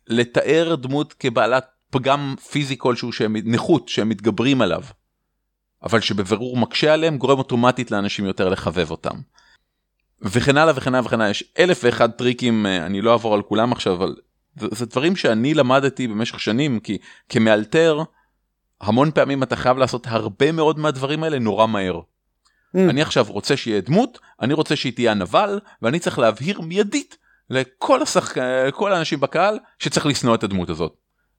לתאר דמות כבעלת פגם פיזי כלשהו, נכות שהם מתגברים עליו, אבל שבבירור מקשה עליהם, גורם אוטומטית לאנשים יותר לחבב אותם. וכן הלאה וכן הלאה וכן הלאה. יש 1001 טריקים, אני לא אעבור על כולם עכשיו, אבל זה דברים שאני למדתי במשך שנים, כי כמאלתר, המון פעמים אתה חייב לעשות הרבה מאוד מהדברים האלה נורא מהר. אני עכשיו רוצה שיהיה דמות, אני רוצה שהיא תהיה הנבל, ואני צריך להבהיר מיידית לכל האנשים בקהל שצריך לסנוע את הדמות הזאת.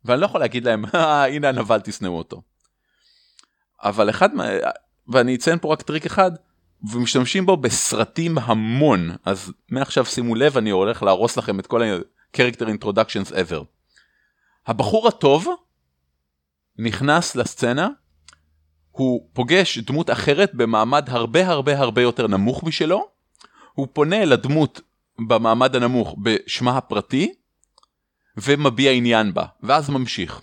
ואני לא יכול להגיד להם, הנה הנבל תסנעו אותו. אבל אחד, ואני אציין פה רק טריק אחד, ומשתמשים בו בסרטים המון, אז מעכשיו שימו לב, אני הולך להרוס לכם את כל ה-character introductions ever. הבחור הטוב נכנס לסצנה, הוא פוגש דמות אחרת במעמד הרבה הרבה הרבה יותר נמוך משלו, הוא פונה לדמות במעמד הנמוך בשמה הפרטי, ומביע עניין בה, ואז ממשיך.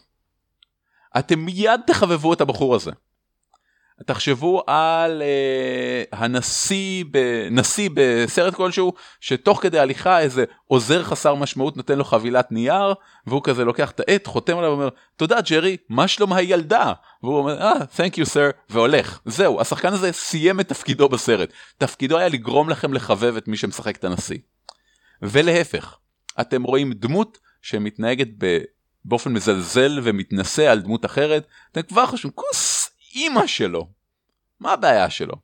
אתם מיד תחבבו את הבחור הזה. תחשבו על הנשיא בסרט כלשהו, שתוך כדי הליכה איזה עוזר חסר משמעות נותן לו חבילת נייר, והוא כזה לוקח את העט, חותם עליו ואומר, תודה ג'רי, מה שלום הילדה? והוא אומר, thank you sir, והולך. זהו, השחקן הזה סיים את תפקידו בסרט. תפקידו היה לגרום לכם לחבב את מי שמשחק את הנשיא. ולהפך, אתם רואים דמות שמתנהגת באופן מזלזל ומתנסה על דמות אחרת, אתם כבר חושבים, כוס אימא שלו, מה הבעיה שלו?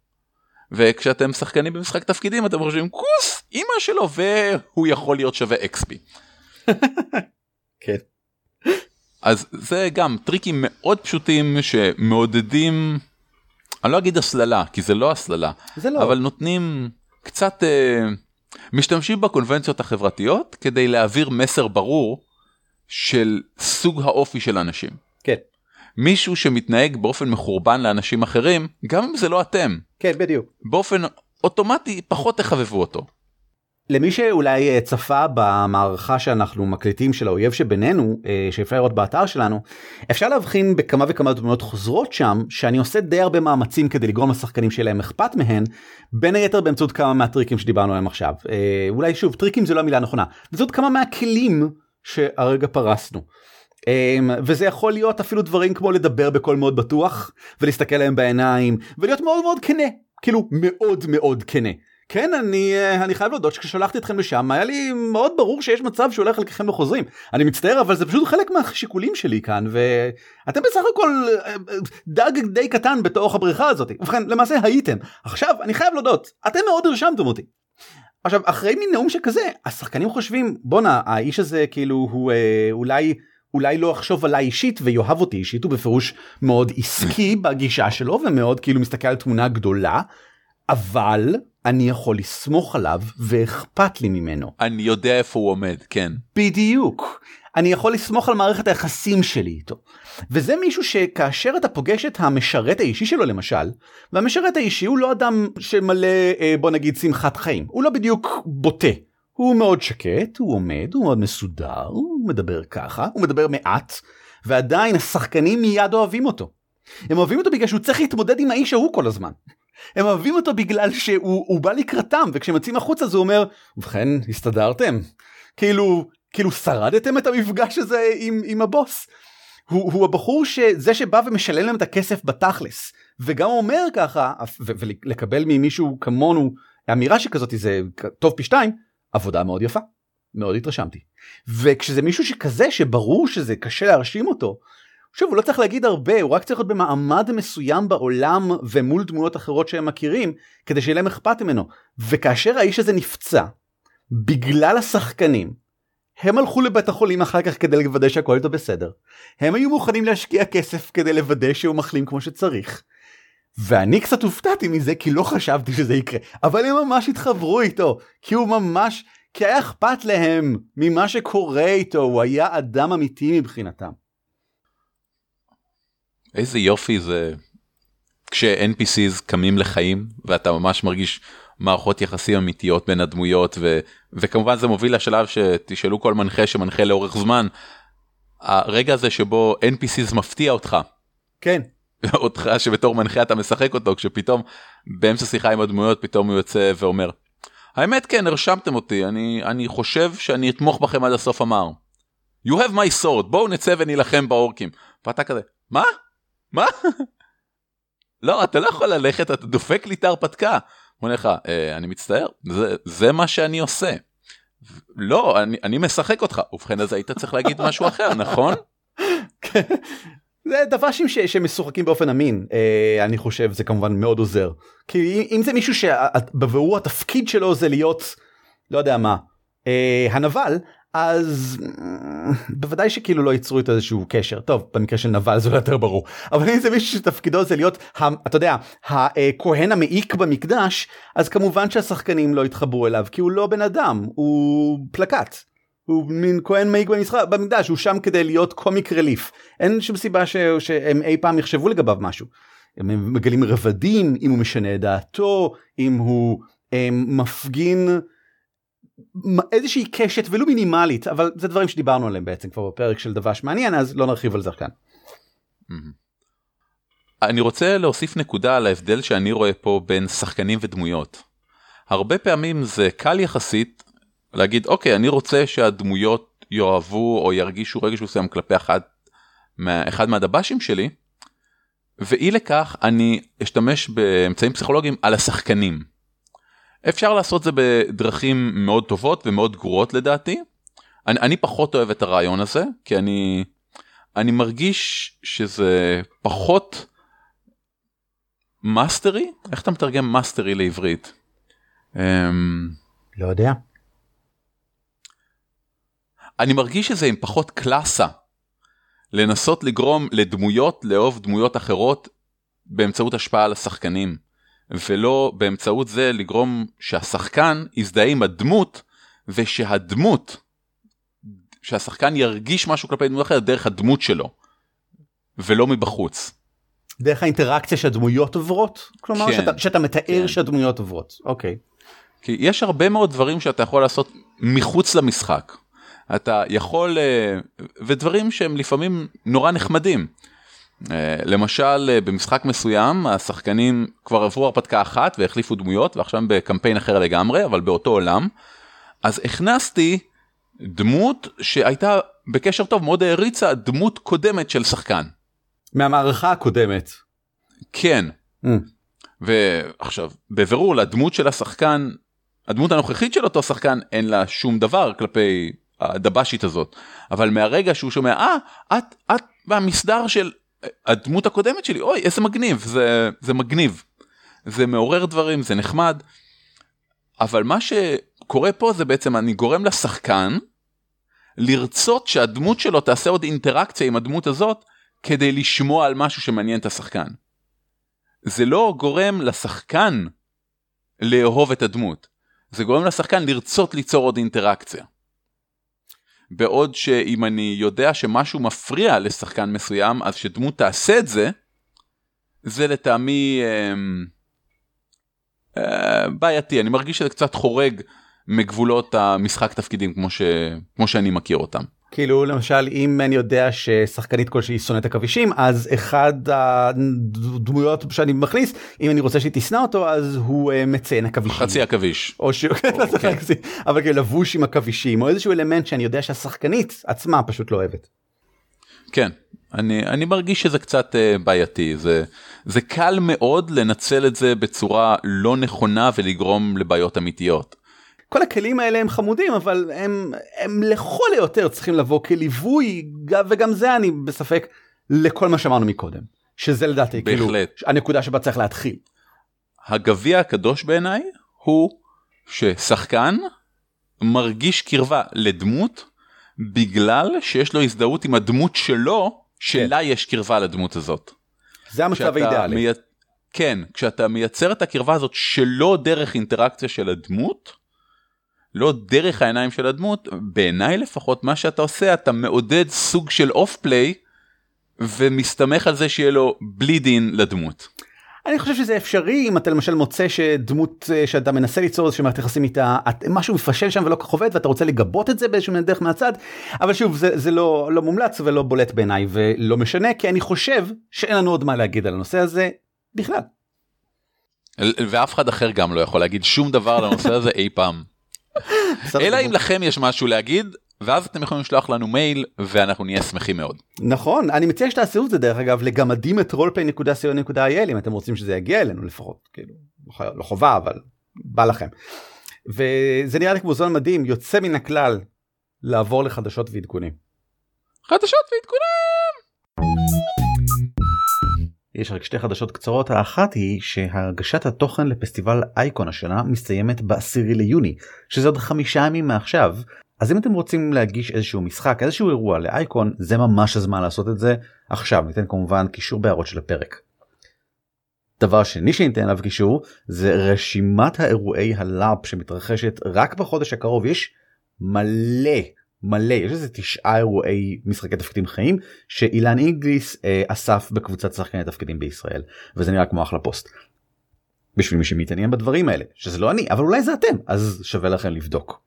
וכשאתם שחקנים במשחק תפקידים, אתם חושבים, כוס אימא שלו, והוא יכול להיות שווה XP. כן. אז זה גם טריקים מאוד פשוטים, שמעודדים, אני לא אגיד הסללה, כי זה לא הסללה, אבל נותנים קצת, משתמשים בקונבנציות החברתיות, כדי להעביר מסר ברור, של סוג האופי של אנשים. כן. מישהו שמתנהג באופן מחורבן לאנשים אחרים, גם אם זה לא אתם. כן, בדיוק. באופן אוטומטי פחות תחבבו אותו. למי שאולי צפה במערכה שאנחנו מקליטים של האויב שבינינו, שאפשר לראות באתר שלנו, אפשר להבחין בכמה וכמה דמויות חוזרות שם, שאני עושה די הרבה מאמצים כדי לגרום לשחקנים שלהם אכפת מהן, בין היתר באמצעות כמה מהטריקים שדיברנו עליהם עכשיו. אולי שוב, טריקים זה לא המילה הנכונה. באמצעות כמה מהכלים שהרגע פרסנו. וזה יכול להיות אפילו דברים כמו לדבר בקול מאוד בטוח, ולהסתכל להם בעיניים, ולהיות מאוד מאוד כנה, כאילו מאוד מאוד כנה. כן, אני חייב להודות שכששלחתי אתכם לשם, היה לי מאוד ברור שיש מצב שאולי חלקכם לא חוזרים. אני מצטער, אבל זה פשוט חלק מהשיקולים שלי כאן, ואתם בסך הכל דג די קטן בתוך הבריכה הזאת. ובכן, למעשה הייתם. עכשיו, אני חייב להודות, אתם מאוד הרשמתם אותי. עכשיו, אחרי מין נאום שכזה, השחקנים חושבים, בונה, האיש הזה כאילו הוא אולי לא יחשוב עליי אישית ויאהב אותי אישית, הוא בפירוש מאוד עסקי בגישה שלו, ומאוד כאילו מסתכל על תמונה גדולה, אבל אני יכול לסמוך עליו, ואכפת לי ממנו. אני יודע איפה הוא עומד, כן. בדיוק. אני יכול לסמוך על מערכת היחסים שלי איתו. וזה מישהו שכאשר אתה פוגש את המשרת האישי שלו למשל, והמשרת האישי הוא לא אדם שמלא, בוא נגיד, שמחת חיים. הוא לא בדיוק בוטה. הוא מאוד שקט, הוא עומד, הוא מאוד מסודר, הוא מדבר ככה, הוא מדבר מעט, ועדיין השחקנים מיד אוהבים אותו. הם אוהבים אותו בגלל שהוא צריך להתמודד עם האיש ההוא כל הזמן. הם אוהבים אותו בגלל שהוא בא לקראתם, וכשמצאים החוצה זה אומר, ובכן, הסתדרתם. כאילו שרדתם את המפגש הזה עם הבוס. הוא הבחור שזה שבא ומשלם להם את הכסף בתכלס, וגם אומר ככה, ולקבל ממישהו כמונו, האמירה שכזאת זה טוב פי שתיים, עבודה מאוד יפה, מאוד התרשמתי. וכשזה מישהו שכזה, שברור שזה קשה להרשים אותו, שוב, הוא לא צריך להגיד הרבה, הוא רק צריך להיות במעמד מסוים בעולם ומול דמויות אחרות שהם מכירים, כדי שיהיה להם אכפת ממנו. וכאשר האיש הזה נפצע, בגלל השחקנים, הם הלכו לבית החולים אחר כך כדי לוודא שהכל איתו בסדר. הם היו מוכנים להשקיע כסף כדי לוודא שהוא מחלים כמו שצריך. ואני קצת הופתעתי מזה, כי לא חשבתי שזה יקרה. אבל הם ממש התחברו איתו, כי הוא ממש, כי היה אכפת להם ממה שקורה איתו, הוא היה אדם אמיתי מבחינתם. איזה יופי זה כש-NPCs קמים לחיים, ואתה ממש מרגיש מערכות יחסים אמיתיות בין הדמויות, וכמובן זה מוביל לשלב שתשאלו כל מנחה שמנחה לאורך זמן, הרגע הזה שבו NPCs מפתיע אותך. כן. אותך שבתור מנחה אתה משחק אותו, כשפתאום באמצע שיחה עם הדמויות, פתאום הוא יוצא ואומר, האמת כן, הרשמתם אותי, אני חושב שאני אתמוך בכם עד הסוף אמר. You have my sword, בואו נצא ונילחם באורקים. ואתה כזה, מה? מה? לא, אתה לא יכול ללכת, אתה דופק לי את ההרפתקה. הוא אומר לך, אני מצטער, זה מה שאני עושה. לא, אני משחק אותך. ובכן, אז היית צריך להגיד משהו אחר, נכון? זה דב"שים שמשוחקים באופן אמין. אני חושב, זה כמובן מאוד עוזר. כי אם זה מישהו שבבירור התפקיד שלו זה להיות, לא יודע מה, הנבל, אז בוודאי שכאילו לא ייצרו איתו איזשהו קשר. טוב, במקרה של נבל זה לא יותר ברור. אבל אם זה מישהו שתפקידו זה להיות, אתה יודע, הכהן המעיק במקדש, אז כמובן שהשחקנים לא יתחברו אליו, כי הוא לא בן אדם, הוא פלקט. הוא מין כהן מעיק במקדש, הוא שם כדי להיות קומיק רליף. אין שום סיבה שהם אי פעם יחשבו לגביו משהו. הם מגלים רבדים, אם הוא משנה את דעתו, אם הוא מפגין איזושהי קשת ולא מינימלית, אבל זה דברים שדיברנו עליהם בעצם כבר בפרק של דבש מעניין, אז לא נרחיב על זה כאן. אני רוצה להוסיף נקודה על ההבדל שאני רואה פה בין שחקנים ודמויות. הרבה פעמים זה קל יחסית להגיד, אוקיי, אני רוצה שהדמויות יאהבו או ירגישו רגש מסוים כלפי אחד מהדבשים שלי, ואי לכך אני אשתמש באמצעים פסיכולוגיים על השחקנים. אפשר לעשות זה בדרכים מאוד טובות ומאוד גרועות לדעתי. אני פחות אוהב את הרעיון הזה, כי אני מרגיש שזה פחות מאסטרי. איך אתה מתרגם מאסטרי לעברית? לא יודע. אני מרגיש שזה עם פחות קלאסה. לנסות לגרום לדמויות, לאהוב דמויות אחרות, באמצעות השפעה על השחקנים. ולא באמצעות זה לגרום שהשחקן יזדהה עם הדמות, ושהדמות, שהשחקן ירגיש משהו כלפי דמות אחרת, דרך הדמות שלו, ולא מבחוץ. דרך האינטראקציה שהדמויות עוברות? כלומר, כן. שאתה מתאר כן. שהדמויות עוברות. אוקיי. כי יש הרבה מאוד דברים שאתה יכול לעשות מחוץ למשחק. אתה יכול, ודברים שהם לפעמים נורא נחמדים. למשל, במשחק מסוים, השחקנים כבר עברו הרפתקה אחת והחליפו דמויות, ועכשיו הם בקמפיין אחר לגמרי, אבל באותו עולם. אז הכנסתי דמות שהייתה בקשר טוב, מאוד העריצה דמות קודמת של שחקן. מהמערכה הקודמת. כן. ועכשיו, בבירור, לדמות של השחקן, הדמות הנוכחית של אותו שחקן, אין לה שום דבר כלפי הדבשית הזאת. אבל מהרגע שהוא שומע, את במסדר של הדמות הקודמת שלי, אוי, איזה מגניב, זה מגניב. זה מעורר דברים, זה נחמד. אבל מה שקורה פה זה בעצם, אני גורם לשחקן, לרצות שהדמות שלו תעשה עוד אינטראקציה עם הדמות הזאת, כדי לשמוע על משהו שמעניין את השחקן. זה לא גורם לשחקן לאהוב את הדמות. זה גורם לשחקן לרצות ליצור עוד אינטראקציה. בעוד שאם אני יודע שמשהו מפריע לשחקן מסוים, אז שדמות תעשה את זה, זה לטעמי בעייתי. אני מרגיש שזה קצת חורג מגבולות המשחק תפקידים, כמו שאני מכיר אותם. כאילו, למשל, אם אני יודע ששחקנית כלשהי שונאת הכבישים, אז אחד הדמויות שאני מכניס, אם אני רוצה שהיא תשנא אותו, אז הוא מציין הכבישים. חצי הכביש. או ש... אבל כאילו לבוש עם הכבישים, או איזשהו אלמנט שאני יודע שהשחקנית עצמה פשוט לא אוהבת. כן, אני מרגיש שזה קצת בעייתי. זה קל מאוד לנצל את זה בצורה לא נכונה ולגרום לבעיות אמיתיות. כל הכלים האלה הם חמודים, אבל הם לכל היותר צריכים לבוא כליווי, וגם זה אני בספק, לכל מה שאמרנו מקודם. שזה לדעתי, כאילו, הנקודה שבה צריך להתחיל. הגביע הקדוש בעיניי, הוא ששחקן מרגיש קרבה לדמות, בגלל שיש לו הזדהות עם הדמות שלו, שלה יש קרבה לדמות הזאת. זה המצב האידיאלי. כן, כשאתה מייצר את הקרבה הזאת, שלא דרך אינטראקציה של הדמות, לא דרך העיניים של הדמות, בעיניי לפחות מה שאתה עושה, אתה מעודד סוג של אוף פליי, ומסתמך על זה שיהיה לו בלי דין לדמות. אני חושב שזה אפשרי, אם אתה למשל מוצא שדמות שאתה מנסה ליצור, זה שמערכת יחסים איתה, משהו מפשל שם ולא כך עובד, ואתה רוצה לגבות את זה באיזשהו דרך מהצד, אבל שוב, זה לא מומלץ ולא בולט בעיניי, ולא משנה, כי אני חושב שאין לנו עוד מה להגיד על הנושא הזה בכלל. ואף אחד אחר גם לא יכול להגיד שום דבר על הנושא הזה אי פעם. אלא אם לכם יש משהו להגיד, ואז אתם יכולים לשלוח לנו מייל, ואנחנו נהיה שמחים מאוד. נכון, אני מציע שתעשו את זה דרך אגב, לגמדים את roleplay.co.il, אם אתם רוצים שזה יגיע אלינו לפחות, כאילו, לא חובה, אבל בא לכם. וזה נראה לי כמו זמן מדהים, יוצא מן הכלל, לעבור לחדשות ועדכונים. חדשות ועדכונים! יש רק שתי חדשות קצרות. האחת היא שהגשת התוכן לפסטיבל אייקון השנה מסתיימת ב10 ליוני, שזה עוד 5 ימים מעכשיו. אז אם אתם רוצים להגיש איזשהו משחק, איזשהו אירוע לאייקון, זה ממש הזמן לעשות את זה עכשיו. ניתן כמובן קישור בהערות של הפרק. דבר שני שניתן עליו קישור זה רשימת האירועי הלאפ שמתרחשת רק בחודש הקרוב. יש מלא, יש איזה 9 אירועי משחקי תפקידים חיים שאילן אינגליס אסף בקבוצת שחקני תפקידים בישראל, וזה נראה כמו אחלה פוסט. בשביל מי שמתעניין בדברים האלה, שזה לא אני, אבל אולי זה אתם, אז שווה לכם לבדוק.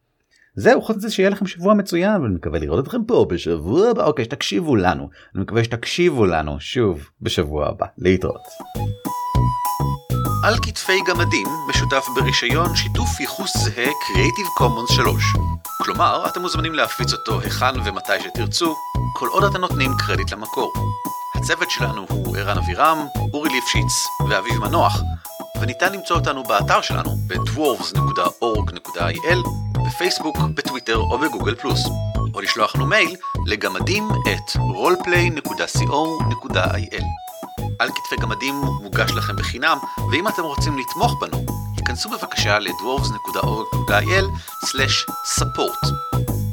זהו, חוץ זה שיהיה לכם שבוע מצוין, ואני מקווה לראות אתכם פה בשבוע הבא. אוקיי, שתקשיבו לנו. אני מקווה שתקשיבו לנו שוב בשבוע הבא. להתראות. על כתפי גמדים משותף ברישיון שיתוף ייחוס זהה Creative Commons 3. כלומר, אתם מוזמנים להפיץ אותו היכן ומתי שתרצו, כל עוד אתם נותנים קרדיט למקור. הצוות שלנו הוא ערן אבירם, אורי ליפשיץ ואביב מנוח, וניתן למצוא אותנו באתר שלנו ב-dwarves.org.il, בפייסבוק, בטוויטר או בגוגל פלוס, או לשלוח לנו מייל לגמדים@roleplay.co.il. על כתפי גמדים מוגש לכם בחינם, ואם אתם רוצים לתמוך בנו, יכנסו בבקשה ל-dwarves.org.il/support.